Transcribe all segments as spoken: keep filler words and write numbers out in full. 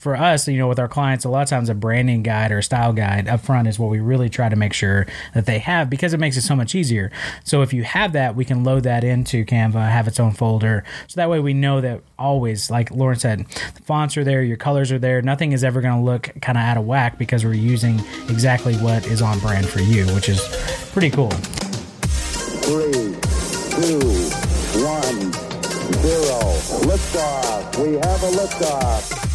for us, you know, with our clients, a lot of times a branding guide or a style guide up front is what we really try to make sure that they have, because it makes it so much easier. So if you have that, we can load that into Canva, have its own folder. So that way we know that always, like Lauren said, the fonts are there, your colors are there. Nothing is ever going to look kind of out of whack because we're using exactly what is on brand for you, which is pretty cool. Three, two, one, zero. Liftoff. We have a liftoff.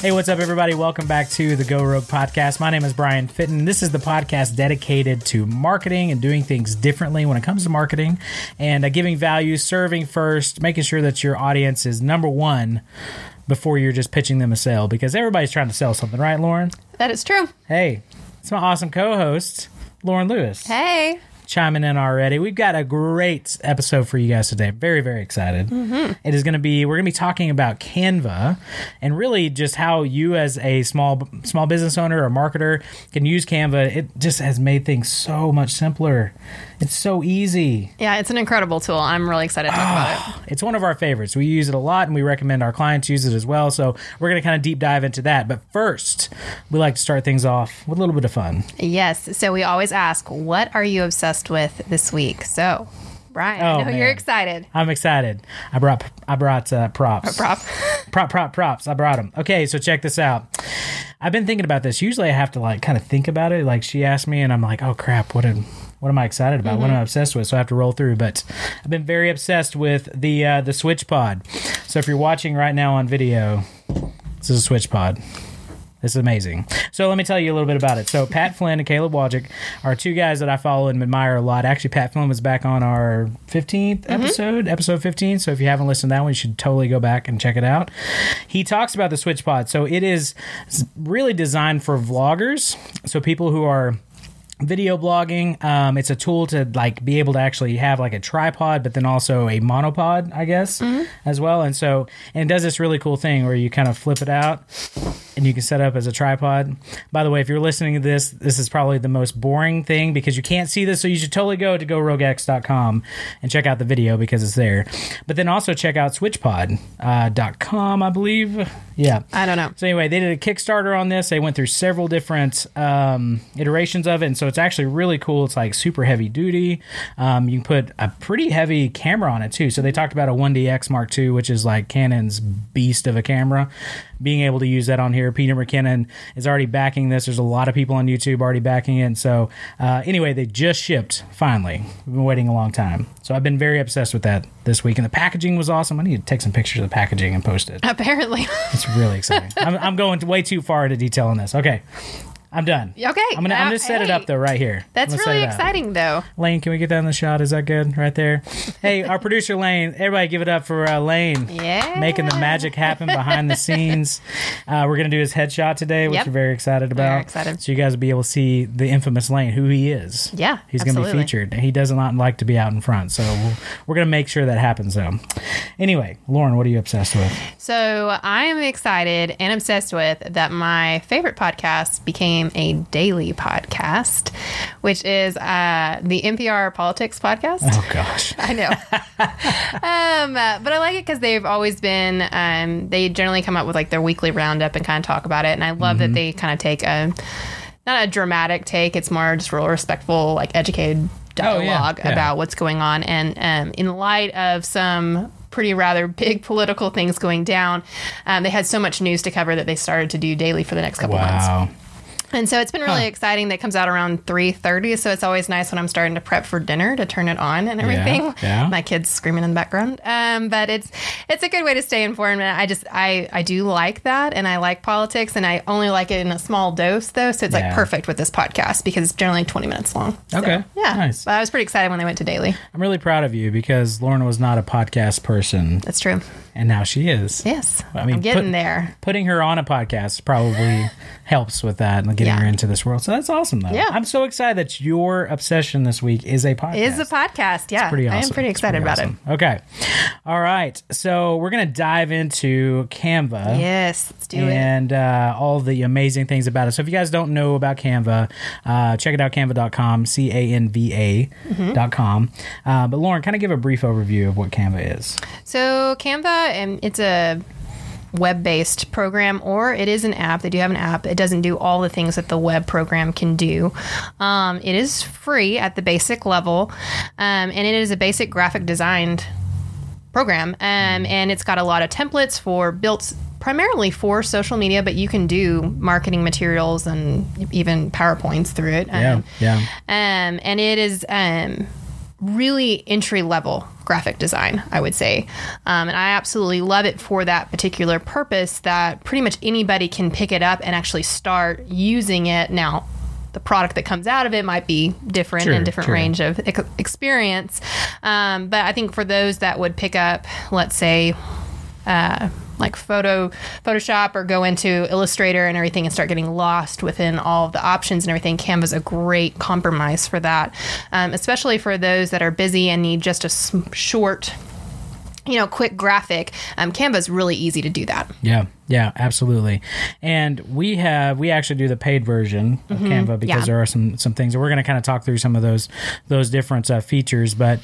Hey, what's up, everybody? Welcome back to the Go Rogue Podcast. My name is Brian Fitton. This is the podcast dedicated to marketing and doing things differently when it comes to marketing and uh, giving value, serving first, making sure that your audience is number one before you're just pitching them a sale, because everybody's trying to sell something, right, Lauren? That is true. Hey, it's my awesome co-host, Lauren Lewis. Hey. Chiming in already. We've got a great episode for you guys today. Very, very excited. Mm-hmm. It is going to be, we're going to be talking about Canva and really just how you as a small small business owner or marketer can use Canva. It just has made things so much simpler. It's so easy. Yeah, it's an incredible tool. I'm really excited to talk oh, about it. It's one of our favorites. We use it a lot and we recommend our clients use it as well. So we're going to kind of deep dive into that. But first, we like to start things off with a little bit of fun. Yes. So we always ask, what are you obsessed with this week? So, Brian, oh, I know man. You're excited. I'm excited. I brought I brought uh, props. Prop. prop, prop, props. I brought them. Okay, so check this out. I've been thinking about this. Usually I have to like kind of think about it. Like she asked me and I'm like, oh, crap, what did... What am I excited about? Mm-hmm. What am I obsessed with? So I have to roll through. But I've been very obsessed with the uh, the SwitchPod. So if you're watching right now on video, this is a SwitchPod. This is amazing. So let me tell you a little bit about it. So Pat Flynn and Caleb Wojcik are two guys that I follow and admire a lot. Actually, Pat Flynn was back on our fifteenth mm-hmm. episode, episode fifteen. So if you haven't listened to that one, you should totally go back and check it out. He talks about the SwitchPod. So it is really designed for vloggers. So people who are video blogging. Um, it's a tool to like be able to actually have like a tripod, but then also a monopod, I guess, mm-hmm. as well. And so, and it does this really cool thing where you kind of flip it out and you can set up as a tripod. By the way, if you're listening to this, this is probably the most boring thing because you can't see this. So you should totally go to go rogue x dot com and check out the video because it's there. But then also check out switch pod dot com, uh, I believe. Yeah. I don't know. So anyway, they did a Kickstarter on this. They went through several different um, iterations of it. And so it's actually really cool. It's like super heavy duty. Um, you can put a pretty heavy camera on it too. So they talked about a one D X Mark two, which is like Canon's beast of a camera. Being able to use that on here. Peter McKinnon is already backing this. There's a lot of people on YouTube already backing it. And so uh, anyway, they just shipped finally. We've been waiting a long time. So I've been very obsessed with that this week. And the packaging was awesome. I need to take some pictures of the packaging and post it. Apparently. It's really exciting. I'm, I'm going way too far into detail on this. Okay. I'm done. Okay. I'm going uh, to set hey, it up, though, right here. That's really exciting, though. Lane, can we get that in the shot? Is that good? Right there. Hey, our producer, Lane. Everybody give it up for uh, Lane. Yeah. Making the magic happen behind the scenes. Uh, we're going to do his headshot today, which yep. we're very excited about. Very excited. So you guys will be able to see the infamous Lane, who he is. Yeah, he's going to be featured. He does not like to be out in front, so we'll, we're going to make sure that happens, though. Anyway, Lauren, what are you obsessed with? So I am excited and obsessed with that my favorite podcast became a daily podcast, which is uh, the N P R politics podcast. Oh, gosh. I know. um, uh, but I like it because they've always been, um, they generally come up with like their weekly roundup and kind of talk about it. And I love mm-hmm. that they kind of take a, not a dramatic take, it's more just real respectful, like educated dialogue oh, yeah. Yeah. about what's going on. And um, in light of some pretty rather big political things going down, um, they had so much news to cover that they started to do daily for the next couple wow. months. Wow. And so it's been really huh. exciting. That comes out around three thirty, so it's always nice when I'm starting to prep for dinner to turn it on and everything. Yeah, yeah. My kids screaming in the background. Um, but it's it's a good way to stay informed. And I just I, I do like that, and I like politics, and I only like it in a small dose though, so it's yeah. like perfect with this podcast because it's generally twenty minutes long. So, okay, yeah, nice. But I was pretty excited when they went to daily. I'm really proud of you because Lauren was not a podcast person. That's true. And now she is. Yes, I mean, I'm getting put, there. Putting her on a podcast probably helps with that and getting yeah. her into this world. So that's awesome, though. Yeah. I'm so excited that your obsession this week is a podcast. Is a podcast, yeah. It's pretty awesome. I am pretty excited pretty about awesome. It. Okay. All right. So we're going to dive into Canva. Yes, let's do and, it. And uh, all the amazing things about it. So if you guys don't know about Canva, uh, check it out, canva dot com, C A N V A dot com. Mm-hmm. Uh, but Lauren, kind of give a brief overview of what Canva is. So Canva... and it's a web-based program, or it is an app. They do have an app. It doesn't do all the things that the web program can do. Um, it is free at the basic level, um, and it is a basic graphic designed program, um, and it's got a lot of templates for built primarily for social media, but you can do marketing materials and even PowerPoints through it. Um, yeah, yeah. Um, and it is um, really entry level graphic design, I would say. Um, and I absolutely love it for that particular purpose, that pretty much anybody can pick it up and actually start using it. Now, the product that comes out of it might be different sure, and different sure. range of ex- experience. Um, but I think for those that would pick up, let's say, uh, like photo Photoshop or go into Illustrator and everything and start getting lost within all of the options and everything, Canva's a great compromise for that, um, especially for those that are busy and need just a sm- short, you know, quick graphic. Um, Canva's really easy to do that. Yeah, yeah, absolutely. And we have, we actually do the paid version of mm-hmm. Canva because yeah. there are some, some things, and we're going to kind of talk through some of those, those different uh, features. But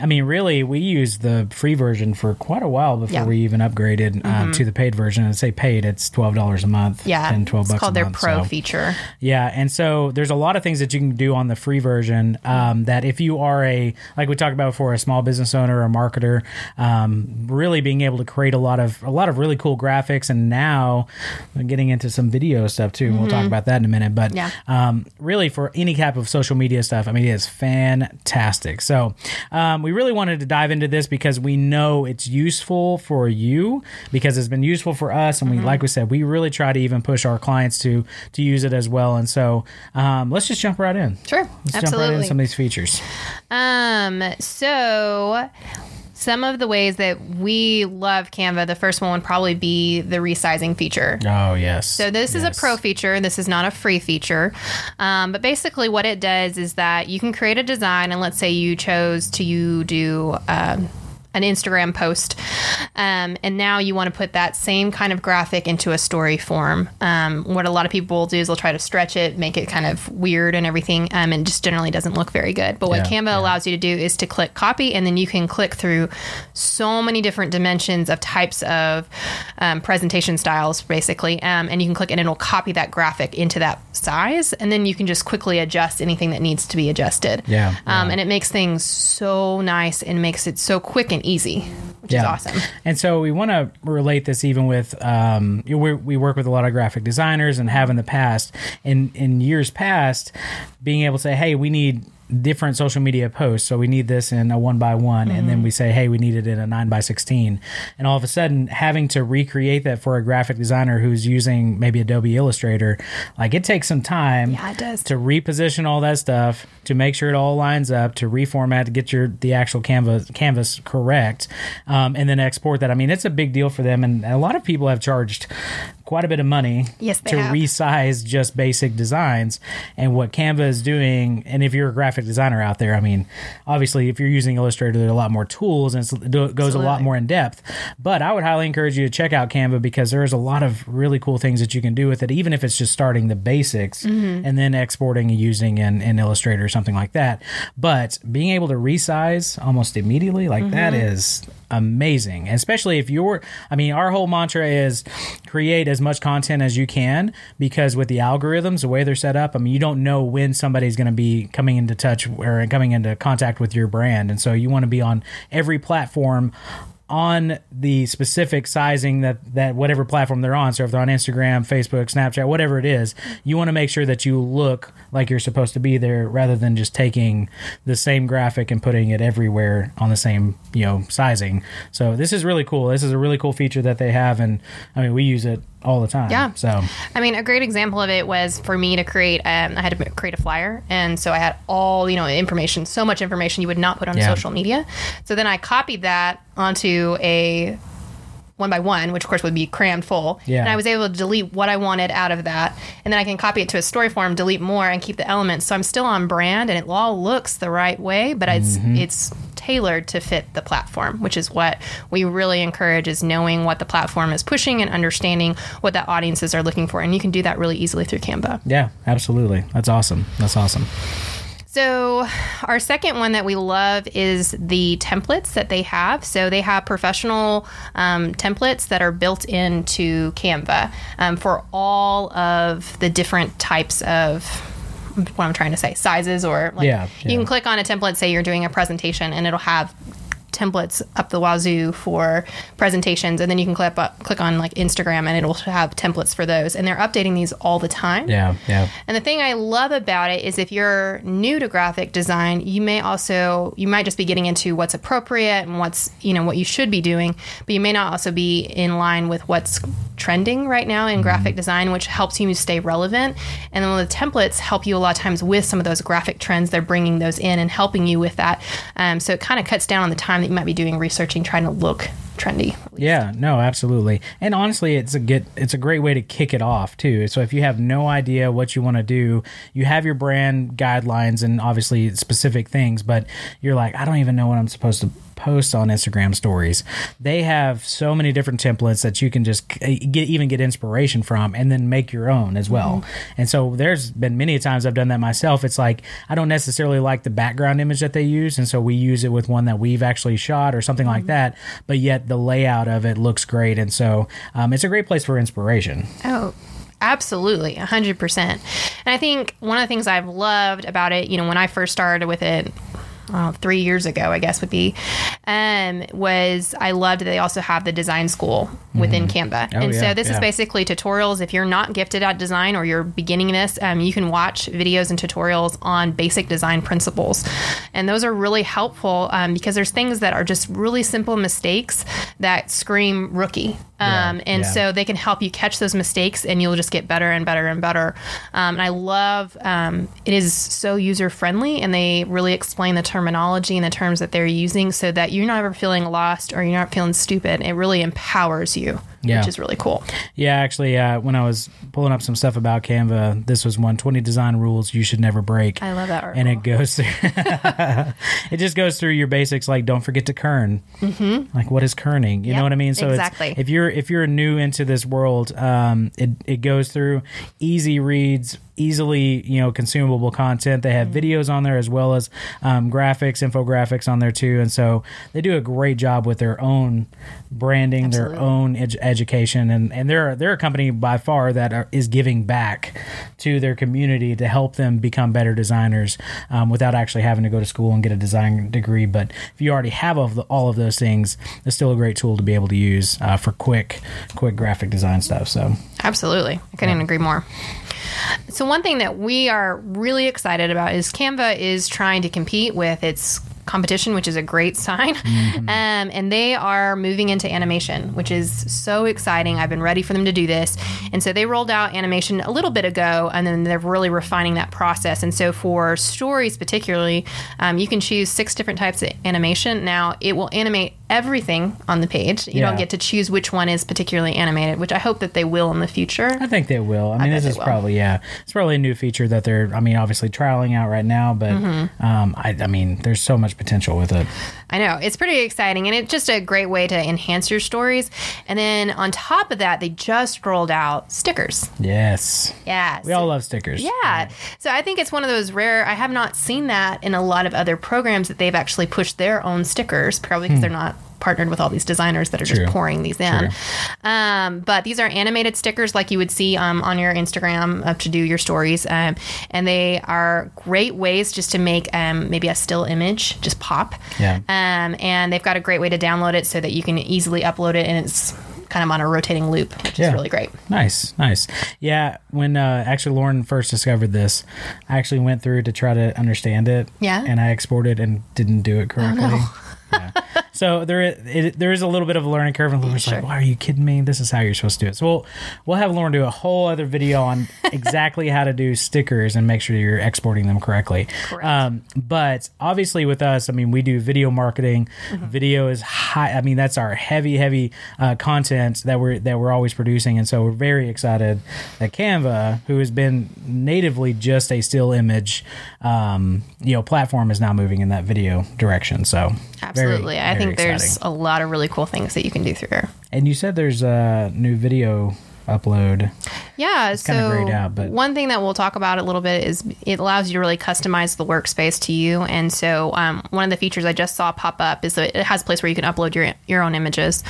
I mean, really, we used the free version for quite a while before yeah. we even upgraded mm-hmm. um, to the paid version. And say paid, it's twelve dollars a month. Yeah. And twelve bucks a month. It's called their pro so. feature. Yeah. And so there's a lot of things that you can do on the free version um, that if you are a, like we talked about before, a small business owner or a marketer, um, really being able to create a lot of, a lot of really cool graphics. And now I'm getting into some video stuff too. Mm-hmm. We'll talk about that in a minute, but yeah. um, really for any type of social media stuff, I mean, it's fantastic. So um, we really wanted to dive into this because we know it's useful for you, because it's been useful for us. And we, mm-hmm. like we said, we really try to even push our clients to, to use it as well. And so um, let's just jump right in. Sure. Let's Absolutely. jump right into some of these features. Um, so some of the ways that we love Canva, the first one would probably be the resizing feature. Oh, yes. So this yes. is a pro feature. This is not a free feature. Um, but basically what it does is that you can create a design, and let's say you chose to you do um, an Instagram post, um, and now you want to put that same kind of graphic into a story form. Um, what a lot of people will do is they'll try to stretch it, make it kind of weird and everything, um, and just generally doesn't look very good. But what yeah, Canva yeah. allows you to do is to click copy, and then you can click through so many different dimensions of types of um, presentation styles, basically, um, and you can click and it'll copy that graphic into that size, and then you can just quickly adjust anything that needs to be adjusted. Yeah, yeah. Um, and it makes things so nice and makes it so quick and easy, which yeah. is awesome. And so we want to relate this even with um we, we work with a lot of graphic designers and have in the past, in in years past, being able to say, hey, we need different social media posts, so we need this in a one by one, mm-hmm. and then we say, hey, we need it in a nine by sixteen, and all of a sudden having to recreate that for a graphic designer who's using maybe Adobe Illustrator, like it takes some time yeah, it does. to reposition all that stuff, to make sure it all lines up, to reformat, to get your the actual canvas canvas correct, um, and then export that. I mean, it's a big deal for them, and a lot of people have charged quite a bit of money yes, to have. resize just basic designs. And what Canva is doing, and if you're a graphic designer out there, I mean, obviously if you're using Illustrator, there are a lot more tools and it goes Absolutely. a lot more in depth, but I would highly encourage you to check out Canva because there's a lot of really cool things that you can do with it, even if it's just starting the basics mm-hmm. and then exporting and using in, in Illustrator or something like that. But being able to resize almost immediately, like mm-hmm. that is amazing, especially if you're, I mean, our whole mantra is create as much content as you can, because with the algorithms, the way they're set up, I mean, you don't know when somebody's going to be coming into touch or coming into contact with your brand. And so you want to be on every platform on the specific sizing that, that whatever platform they're on. So if they're on Instagram, Facebook, Snapchat, whatever it is, you want to make sure that you look like you're supposed to be there, rather than just taking the same graphic and putting it everywhere on the same, you know, sizing. So this is really cool. This is a really cool feature that they have. And I mean, we use it all the time. Yeah. So, I mean, a great example of it was for me to create, um, I had to create a flyer. And so I had all, you know, information, so much information you would not put on yeah. social media. So then I copied that onto a one by one, which of course would be crammed full. Yeah. And I was able to delete what I wanted out of that. And then I can copy it to a story form, delete more, and keep the elements. So I'm still on brand and it all looks the right way, but mm-hmm. it's, it's tailored to fit the platform, which is what we really encourage, is knowing what the platform is pushing and understanding what the audiences are looking for. And you can do that really easily through Canva. Yeah, absolutely. That's awesome. That's awesome. So our second one that we love is the templates that they have. So they have professional um, templates that are built into Canva um, for all of the different types of what I'm trying to say, sizes or like yeah, yeah. You can click on a template, say you're doing a presentation, and it'll have templates up the wazoo for presentations, and then you can click up, click on like Instagram, and it'll have templates for those, and they're updating these all the time. Yeah, yeah. And the thing I love about it is if you're new to graphic design, you may also you might just be getting into what's appropriate and what's, you know, what you should be doing, but you may not also be in line with what's trending right now in mm-hmm. graphic design, which helps you stay relevant. And then the templates help you a lot of times with some of those graphic trends. They're bringing those in and helping you with that. Um, so it kind of cuts down on the time that you might be doing researching, trying to look trendy. Yeah, no, absolutely. And honestly, it's a get, it's a great way to kick it off too. So if you have no idea what you want to do, you have your brand guidelines and obviously specific things, but you're like, I don't even know what I'm supposed to post on Instagram stories. They have so many different templates that you can just get even get inspiration from and then make your own as well. Mm-hmm. And so there's been many times I've done that myself. It's like, I don't necessarily like the background image that they use. And so we use it with one that we've actually shot or something mm-hmm. like that. But yet the layout of it looks great. And so um, it's a great place for inspiration. Oh, absolutely. A hundred percent. And I think one of the things I've loved about it, you know, when I first started with it, well, three years ago, I guess would be, um, was I loved that they also have the design school within mm-hmm. Canva. Oh, and yeah, so this yeah. is basically tutorials. If you're not gifted at design or you're beginning this, um, you can watch videos and tutorials on basic design principles. And those are really helpful um, because there's things that are just really simple mistakes that scream rookie. Um, yeah, and yeah. so they can help you catch those mistakes and you'll just get better and better and better. Um, and I love, um, it is so user friendly and they really explain the terminology and the terms that they're using so that you're not ever feeling lost or you're not feeling stupid. It really empowers you. Yeah. Which is really cool. Yeah, actually, uh, when I was pulling up some stuff about Canva, this was one, twenty design rules you should never break. I love that article. And it goes through, it just goes through your basics, like don't forget to kern. Mm-hmm. Like what is kerning? You yep. know what I mean? So exactly. It's, if you're if you're new into this world, um, it it goes through easy reads, easily you know consumable content. They have mm-hmm. videos on there as well as um, graphics, infographics on there too, and so they do a great job with their own branding, Absolutely. Their own ed- education, and and they're they're a company by far that are, is giving back to their community to help them become better designers um, without actually having to go to school and get a design degree. But if you already have all of, the, all of those things, it's still a great tool to be able to use uh, for quick quick graphic design stuff. So absolutely, I couldn't yeah. agree more. So one thing that we are really excited about is Canva is trying to compete with its competition, which is a great sign. Mm-hmm. Um, and they are moving into animation, which is so exciting. I've been ready for them to do this. And so they rolled out animation a little bit ago, and then they're really refining that process. And so for stories particularly, um, you can choose six different types of animation. Now, it will animate everything on the page. You yeah. don't get to choose which one is particularly animated, which I hope that they will in the future. I think they will. I mean, I this is probably, yeah, it's probably a new feature that they're, I mean, obviously trialing out right now, but mm-hmm. um, I, I mean, there's so much potential with it. I know. It's pretty exciting, and it's just a great way to enhance your stories. And then on top of that, they just rolled out stickers. Yes. Yeah. We so, all love stickers. Yeah. yeah. So I think it's one of those rare, I have not seen that in a lot of other programs that they've actually pushed their own stickers, probably because hmm. they're not partnered with all these designers that are True. Just pouring these in. Um, but these are animated stickers like you would see um, on your Instagram uh, to do your stories. Um, and they are great ways just to make um, maybe a still image just pop. Yeah. Um, and they've got a great way to download it so that you can easily upload it, and it's kind of on a rotating loop, which yeah. is really great. Nice, nice. Yeah, when uh, actually Lauren first discovered this, I actually went through to try to understand it. Yeah. And I exported and didn't do it correctly. Oh, no. Yeah. So there is, it, there is a little bit of a learning curve, and Lauren's sure. like, "Why are you kidding me? This is how you're supposed to do it." So we'll we'll have Lauren do a whole other video on exactly how to do stickers and make sure you're exporting them correctly. Um, but obviously, with us, I mean, we do video marketing. Mm-hmm. Video is high. I mean, that's our heavy, heavy uh, content that we're that we're always producing, and so we're very excited that Canva, who has been natively just a still image, um, you know, platform, is now moving in that video direction. So. Absolutely. Very, I very think exciting. There's a lot of really cool things that you can do through here. And you said there's a new video upload. Yeah. It's so kind of grayed out, but one thing that we'll talk about a little bit is it allows you to really customize the workspace to you. And so um, one of the features I just saw pop up is that it has a place where you can upload your your own images.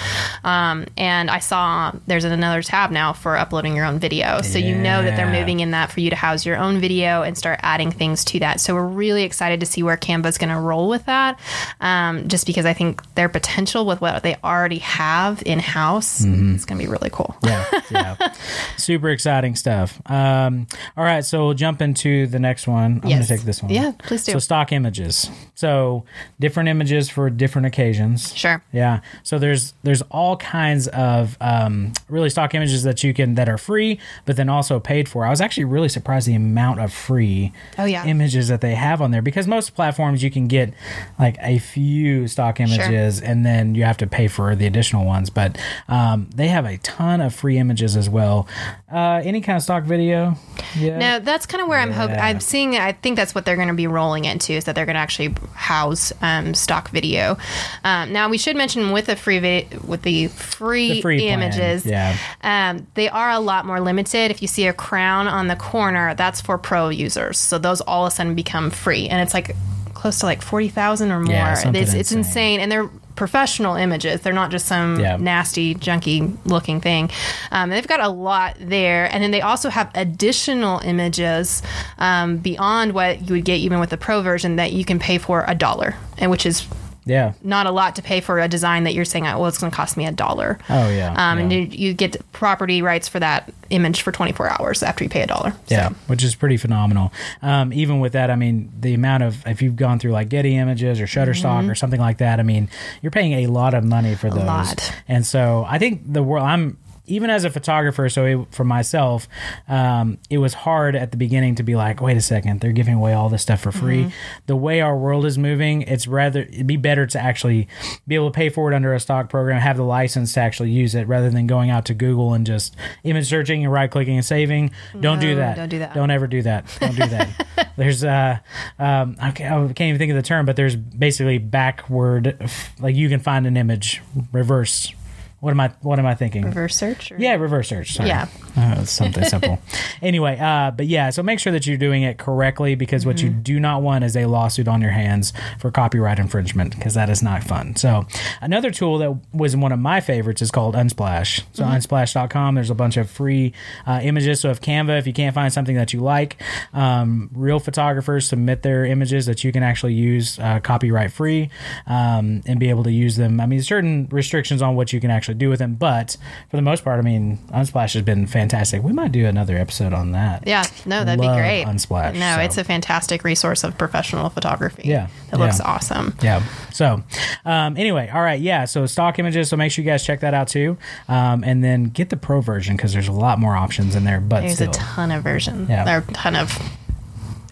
Um, and I saw there's another tab now for uploading your own video. So yeah. you know that they're moving in that for you to house your own video and start adding things to that. So we're really excited to see where Canva's going to roll with that, um, just because I think their potential with what they already have in-house mm-hmm. is going to be really cool. Yeah, yeah. Super exciting stuff. Um, all right, so we'll jump into the next one. I'm yes. going to take this one. Yeah, please do. So stock images. So different images for different occasions. Sure. Yeah. So there's there's all kinds of um, really stock images that you can that are free, but then also paid for. I was actually really surprised the amount of free oh, yeah. images that they have on there, because most platforms you can get like a few stock images sure. and then you have to pay for the additional ones. But um, they have a ton of free images as well. Uh, any kind of stock video? Yeah. No, that's kind of where yeah. I'm hoping. I'm seeing. I think that's what they're going to be rolling into, is that they're going to actually house um, stock video. Um, now we should mention with the free vi- with the free, the free images, yeah. um, they are a lot more limited. If you see a crown on the corner, that's for pro users. So those all of a sudden become free, and it's like close to like forty thousand or more. Yeah, it's insane. it's insane, and they're professional images. They're not just some yeah. nasty, junky looking thing. Um, they've got a lot there. And then they also have additional images um, beyond what you would get even with the pro version that you can pay for a dollar, and which is yeah. not a lot to pay for a design that you're saying, well, it's going to cost me a dollar. Oh, yeah. Um, yeah. And you, you get property rights for that image for twenty-four hours after you pay a dollar. So. Yeah, which is pretty phenomenal. Um, even with that, I mean, the amount of, if you've gone through like Getty Images or Shutterstock mm-hmm. or something like that, I mean, you're paying a lot of money for those. A lot. And so I think the world, I'm, even as a photographer, so it, for myself, um, it was hard at the beginning to be like, wait a second, they're giving away all this stuff for free. Mm-hmm. The way our world is moving, it's rather, it'd be better to actually be able to pay for it under a stock program, have the license to actually use it, rather than going out to Google and just image searching and right clicking and saving. Don't no, do that. Don't do that. Don't ever do that. Don't do that. There's, uh, um, I can't, I can't even think of the term, but there's basically backward, like you can find an image, reverse. What am I? What am I thinking? Reverse search. Or? Yeah, reverse search. Sorry. Yeah, oh, it's something simple. Anyway, uh, but yeah, so make sure that you're doing it correctly, because mm-hmm. what you do not want is a lawsuit on your hands for copyright infringement, because that is not fun. So another tool that was one of my favorites is called Unsplash. So mm-hmm. unsplash dot com. There's a bunch of free uh, images. So if Canva, if you can't find something that you like, um, real photographers submit their images that you can actually use uh, copyright free um, and be able to use them. I mean, certain restrictions on what you can actually do with them, but for the most part, I mean, Unsplash has been fantastic. We might do another episode on that. Yeah, no, that'd Love be great. Unsplash. No, so. It's a fantastic resource of professional photography. Yeah, that yeah. looks awesome. Yeah. So, um, anyway, all right, yeah. So stock images. So make sure you guys check that out too, um, and then get the pro version, because there's a lot more options in there. But there's still. a ton of versions. Yeah, there are a ton of.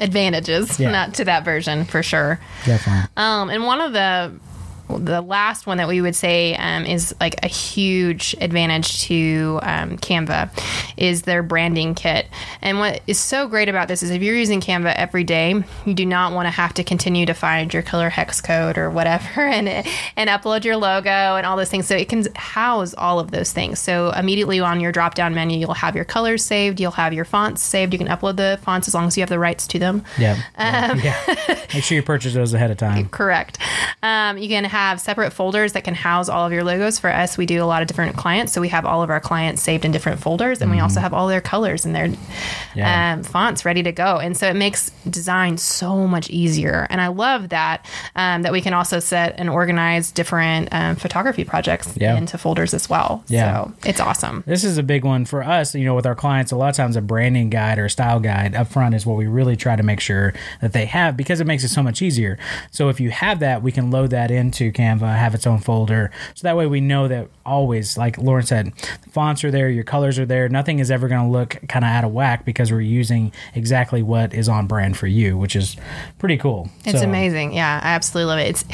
advantages yeah. not to that version for sure. Definitely. Um, and one of the. The last one that we would say um, is like a huge advantage to um, Canva is their branding kit. And what is so great about this is if you're using Canva every day, you do not want to have to continue to find your color hex code or whatever and and upload your logo and all those things. So it can house all of those things. So immediately on your drop down menu, you'll have your colors saved. You'll have your fonts saved. You can upload the fonts as long as you have the rights to them. Yeah. Um, yeah. Make sure you purchase those ahead of time. Correct. Um, you can have separate folders that can house all of your logos. For us, we do a lot of different clients, so we have all of our clients saved in different folders, and mm-hmm. we also have all their colors and their yeah. um, fonts ready to go. And so it makes design so much easier. And I love that um, that we can also set and organize different um, photography projects yeah. into folders as well. Yeah. So it's awesome. This is a big one for us. You know, with our clients, a lot of times a branding guide or a style guide up front is what we really try to make sure that they have, because it makes it so much easier. So if you have that, we can load that into Canva, have its own folder, so that way we know that always, like Lauren said, the fonts are there, your colors are there, nothing is ever going to look kind of out of whack, because we're using exactly what is on brand for you, which is pretty cool. It's so amazing. Yeah, I absolutely love it. It's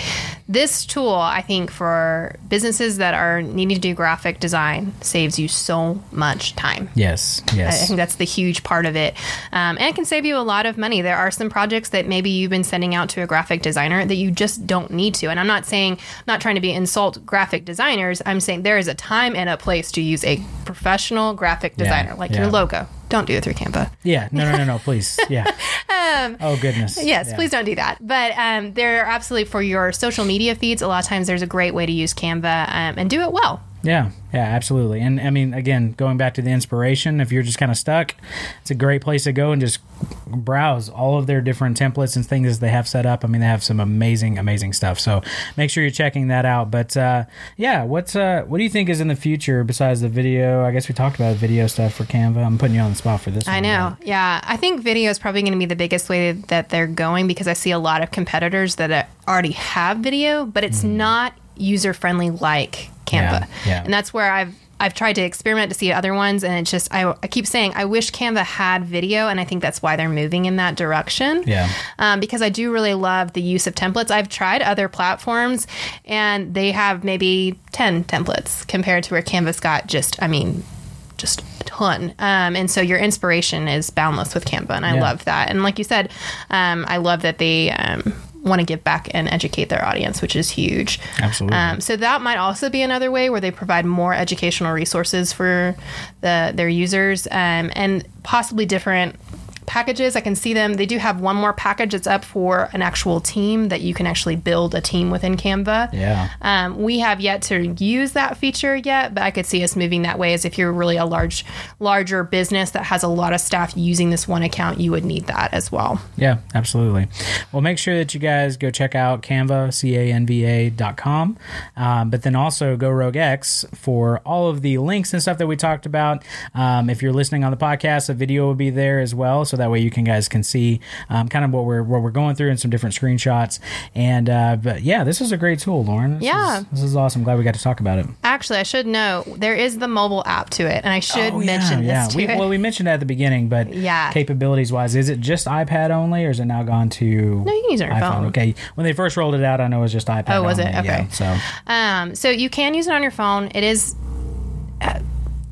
this tool, I think, for businesses that are needing to do graphic design, saves you so much time. Yes, yes. I, I think that's the huge part of it. Um, and it can save you a lot of money. There are some projects that maybe you've been sending out to a graphic designer that you just don't need to. And I'm not saying saying, I'm not trying to be insult graphic designers. I'm saying there is a time and a place to use a professional graphic designer, yeah, like yeah. your logo. Don't do it through Canva. Yeah. No, no, no, no, please. Yeah. um, oh, goodness. Yes, yeah. Please don't do that. But um, there are absolutely, for your social media feeds, a lot of times there's a great way to use Canva um, and do it well. Yeah, yeah, absolutely. And I mean, again, going back to the inspiration, if you're just kind of stuck, it's a great place to go and just browse all of their different templates and things they have set up. I mean, they have some amazing, amazing stuff. So make sure you're checking that out. But uh, yeah, what's uh, what do you think is in the future besides the video? I guess we talked about video stuff for Canva. I'm putting you on the spot for this I one, know. Right? Yeah, I think video is probably going to be the biggest way that they're going, because I see a lot of competitors that already have video, but it's mm. not user-friendly like Canva. Yeah, yeah. And that's where I've I've tried to experiment to see other ones, and it's just, I, I keep saying, I wish Canva had video, and I think that's why they're moving in that direction. Yeah. Um, because I do really love the use of templates. I've tried other platforms, and they have maybe ten templates compared to where Canva's got just, I mean, just a ton. Um, and so your inspiration is boundless with Canva, and I yeah. love that. And like you said, um, I love that they... Um, want to give back and educate their audience, which is huge. Absolutely. Um, so that might also be another way where they provide more educational resources for the their users, um, and possibly different packages. I can see them. They do have one more package that's up for an actual team that you can actually build a team within Canva. Yeah. Um, we have yet to use that feature yet, but I could see us moving that way, as if you're really a large, larger business that has a lot of staff using this one account, you would need that as well. Yeah, absolutely. Well, make sure that you guys go check out Canva, C A N V A dot com. Um, but then also go Rogue X for all of the links and stuff that we talked about. Um, if you're listening on the podcast, a video will be there as well. So that way you can guys can see um, kind of what we're what we're going through and some different screenshots. And uh, but yeah, this is a great tool, Lauren. This yeah. Is, this is awesome. Glad we got to talk about it. Actually, I should know, there is the mobile app to it, and I should oh, yeah, mention yeah. this to we, it. Well, we mentioned that at the beginning, but yeah. capabilities-wise, is it just iPad only, or is it now gone to No, you can use it on your phone. Okay. When they first rolled it out, I know it was just iPad only. Oh, was only. it? Okay. Yeah, so. Um, so you can use it on your phone. It is... Uh,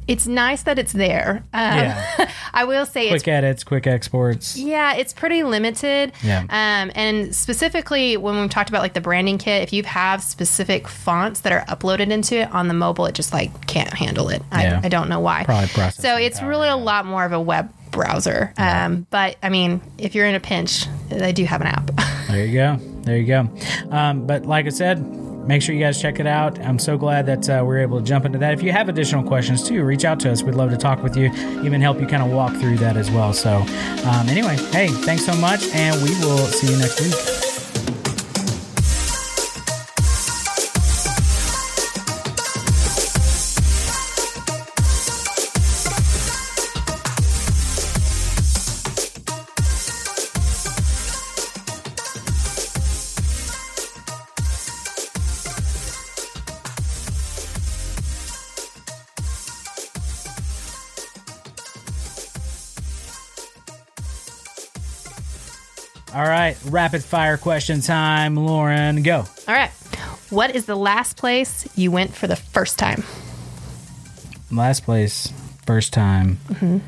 It's nice that it's there. Um, yeah. I will say quick it's... Quick edits, quick exports. Yeah, it's pretty limited. Yeah. Um, and specifically, when we've talked about like the branding kit, if you have specific fonts that are uploaded into it on the mobile, it just like can't handle it. Yeah. I, I don't know why. Probably processing. So it's power, really yeah. a lot more of a web browser. Yeah. Um, but, I mean, if you're in a pinch, they do have an app. There you go. There you go. Um, but like I said... Make sure you guys check it out. I'm so glad that uh, we were able to jump into that. If you have additional questions, too, reach out to us. We'd love to talk with you, even help you kind of walk through that as well. So um, anyway, hey, thanks so much, and we will see you next week. All right, rapid fire question time. Lauren, go. All right. What is the last place you went for the first time? Last place, first time. Mm-hmm.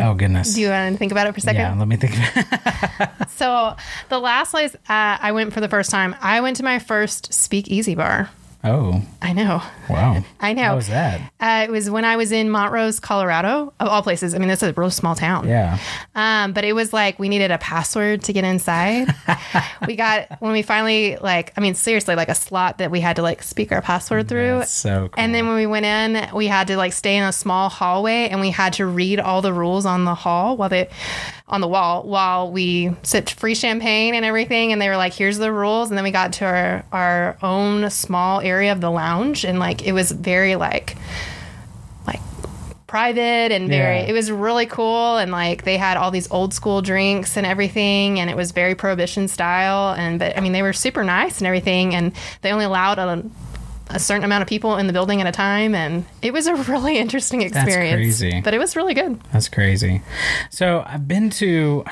Oh, goodness. Do you want to think about it for a second? Yeah, let me think about it. So the last place uh, I went for the first time, I went to my first speakeasy bar. Oh. I know. Wow. I know. How was that? Uh, it was when I was in Montrose, Colorado, of all places. I mean, that's a real small town. Yeah. Um, but it was like we needed a password to get inside. We got, when we finally, like, I mean, seriously, like a slot that we had to, like, speak our password through. That's so cool. And then when we went in, we had to, like, stay in a small hallway, and we had to read all the rules on the hall while they... on the wall while we sipped free champagne and everything. And they were like, here's the rules. And then we got to our, our own small area of the lounge. And like, it was very like, like private and very, yeah. it was really cool. And like, they had all these old school drinks and everything. And it was very prohibition style. And, but I mean, they were super nice and everything. And they only allowed a a certain amount of people in the building at a time, and it was a really interesting experience. That's crazy. But it was really good. That's crazy. So I've been to,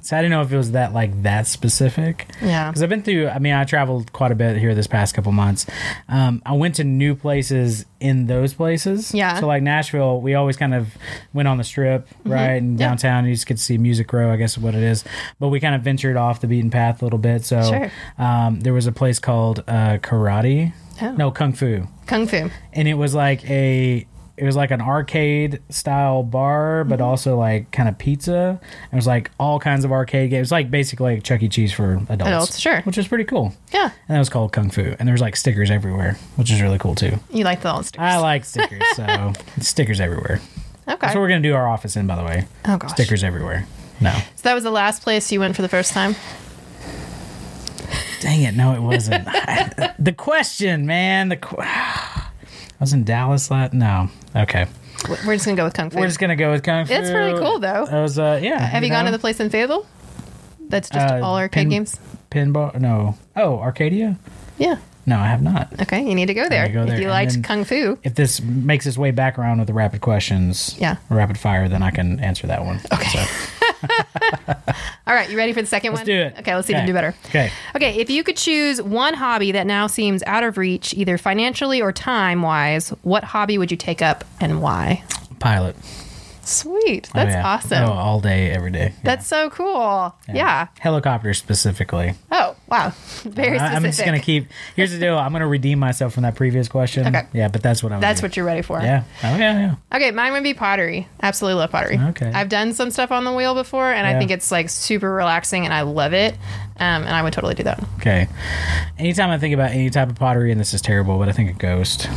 so I didn't know if it was that like that specific. Yeah. Because I've been through, I mean, I traveled quite a bit here this past couple months. Um, I went to new places in those places. Yeah. So like Nashville, we always kind of went on the Strip, mm-hmm. right? And yeah. downtown, you just get to see Music Row, I guess is what it is. But we kind of ventured off the beaten path a little bit. So sure. um, there was a place called uh, Karate. Oh. No, Kung Fu. Kung Fu. And it was like a, it was like an arcade style bar, but mm-hmm. also like kind of pizza. It was like all kinds of arcade games. It was like basically like Chuck E. Cheese for adults. Adults, sure. Which was pretty cool. Yeah. And that was called Kung Fu. And there was like stickers everywhere, which is really cool too. You like the old stickers. I like stickers, so stickers everywhere. Okay. That's what we're going to do our office in, by the way. Oh, gosh. Stickers everywhere. No. So that was the last place you went for the first time? Dang it, no, it wasn't. I, the question, man. The qu- I was in Dallas last... No. Okay. We're just going to go with Kung Fu. We're just going to go with Kung Fu. It's pretty cool, though. It was, uh, yeah. Have you, you know? gone to the place in Fayetteville? That's just uh, all arcade pin, games? Pinball? No. Oh, Arcadia? Yeah. No, I have not. Okay, you need to go there. Go there. If you liked Kung Fu. If this makes its way back around with the rapid questions, yeah. rapid fire, then I can answer that one. Okay. So. All right, you ready for the second let's one? Let's do it. Okay, let's see if you do better. Okay. Okay, if you could choose one hobby that now seems out of reach, either financially or time-wise, what hobby would you take up and why? Pilot. Sweet. That's oh, yeah. awesome. Oh, all day, every day. Yeah. That's so cool. Yeah. yeah. Helicopters specifically. Oh, wow. Very uh, specific. I'm just going to keep... Here's the deal. I'm going to redeem myself from that previous question. Okay. Yeah, but that's what I'm... That's do. What you're ready for. Yeah. Oh, yeah, yeah. Okay, mine would be pottery. Absolutely love pottery. Okay. I've done some stuff on the wheel before, and yeah. I think it's, like, super relaxing, and I love it, um, and I would totally do that. Okay. Anytime I think about any type of pottery, and this is terrible, but I think a ghost.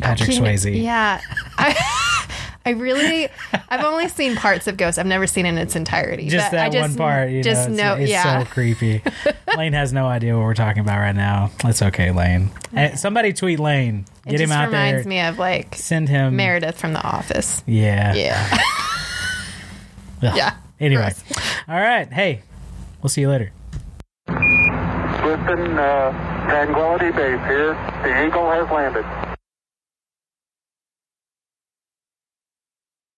Patrick Swayze. Yeah. I... I really, I've only seen parts of Ghost. I've never seen it in its entirety. Just but that I just, one part. You just know, it's, know, it's yeah. so creepy. Lane has no idea what we're talking about right now. That's okay, Lane. Yeah. Hey, somebody tweet Lane. Get him out there. It reminds me of like send him Meredith from The Office. Yeah. Yeah. yeah. Anyway. All right. Hey, we'll see you later. Listen, uh, Tranquility Base here. The Eagle has landed.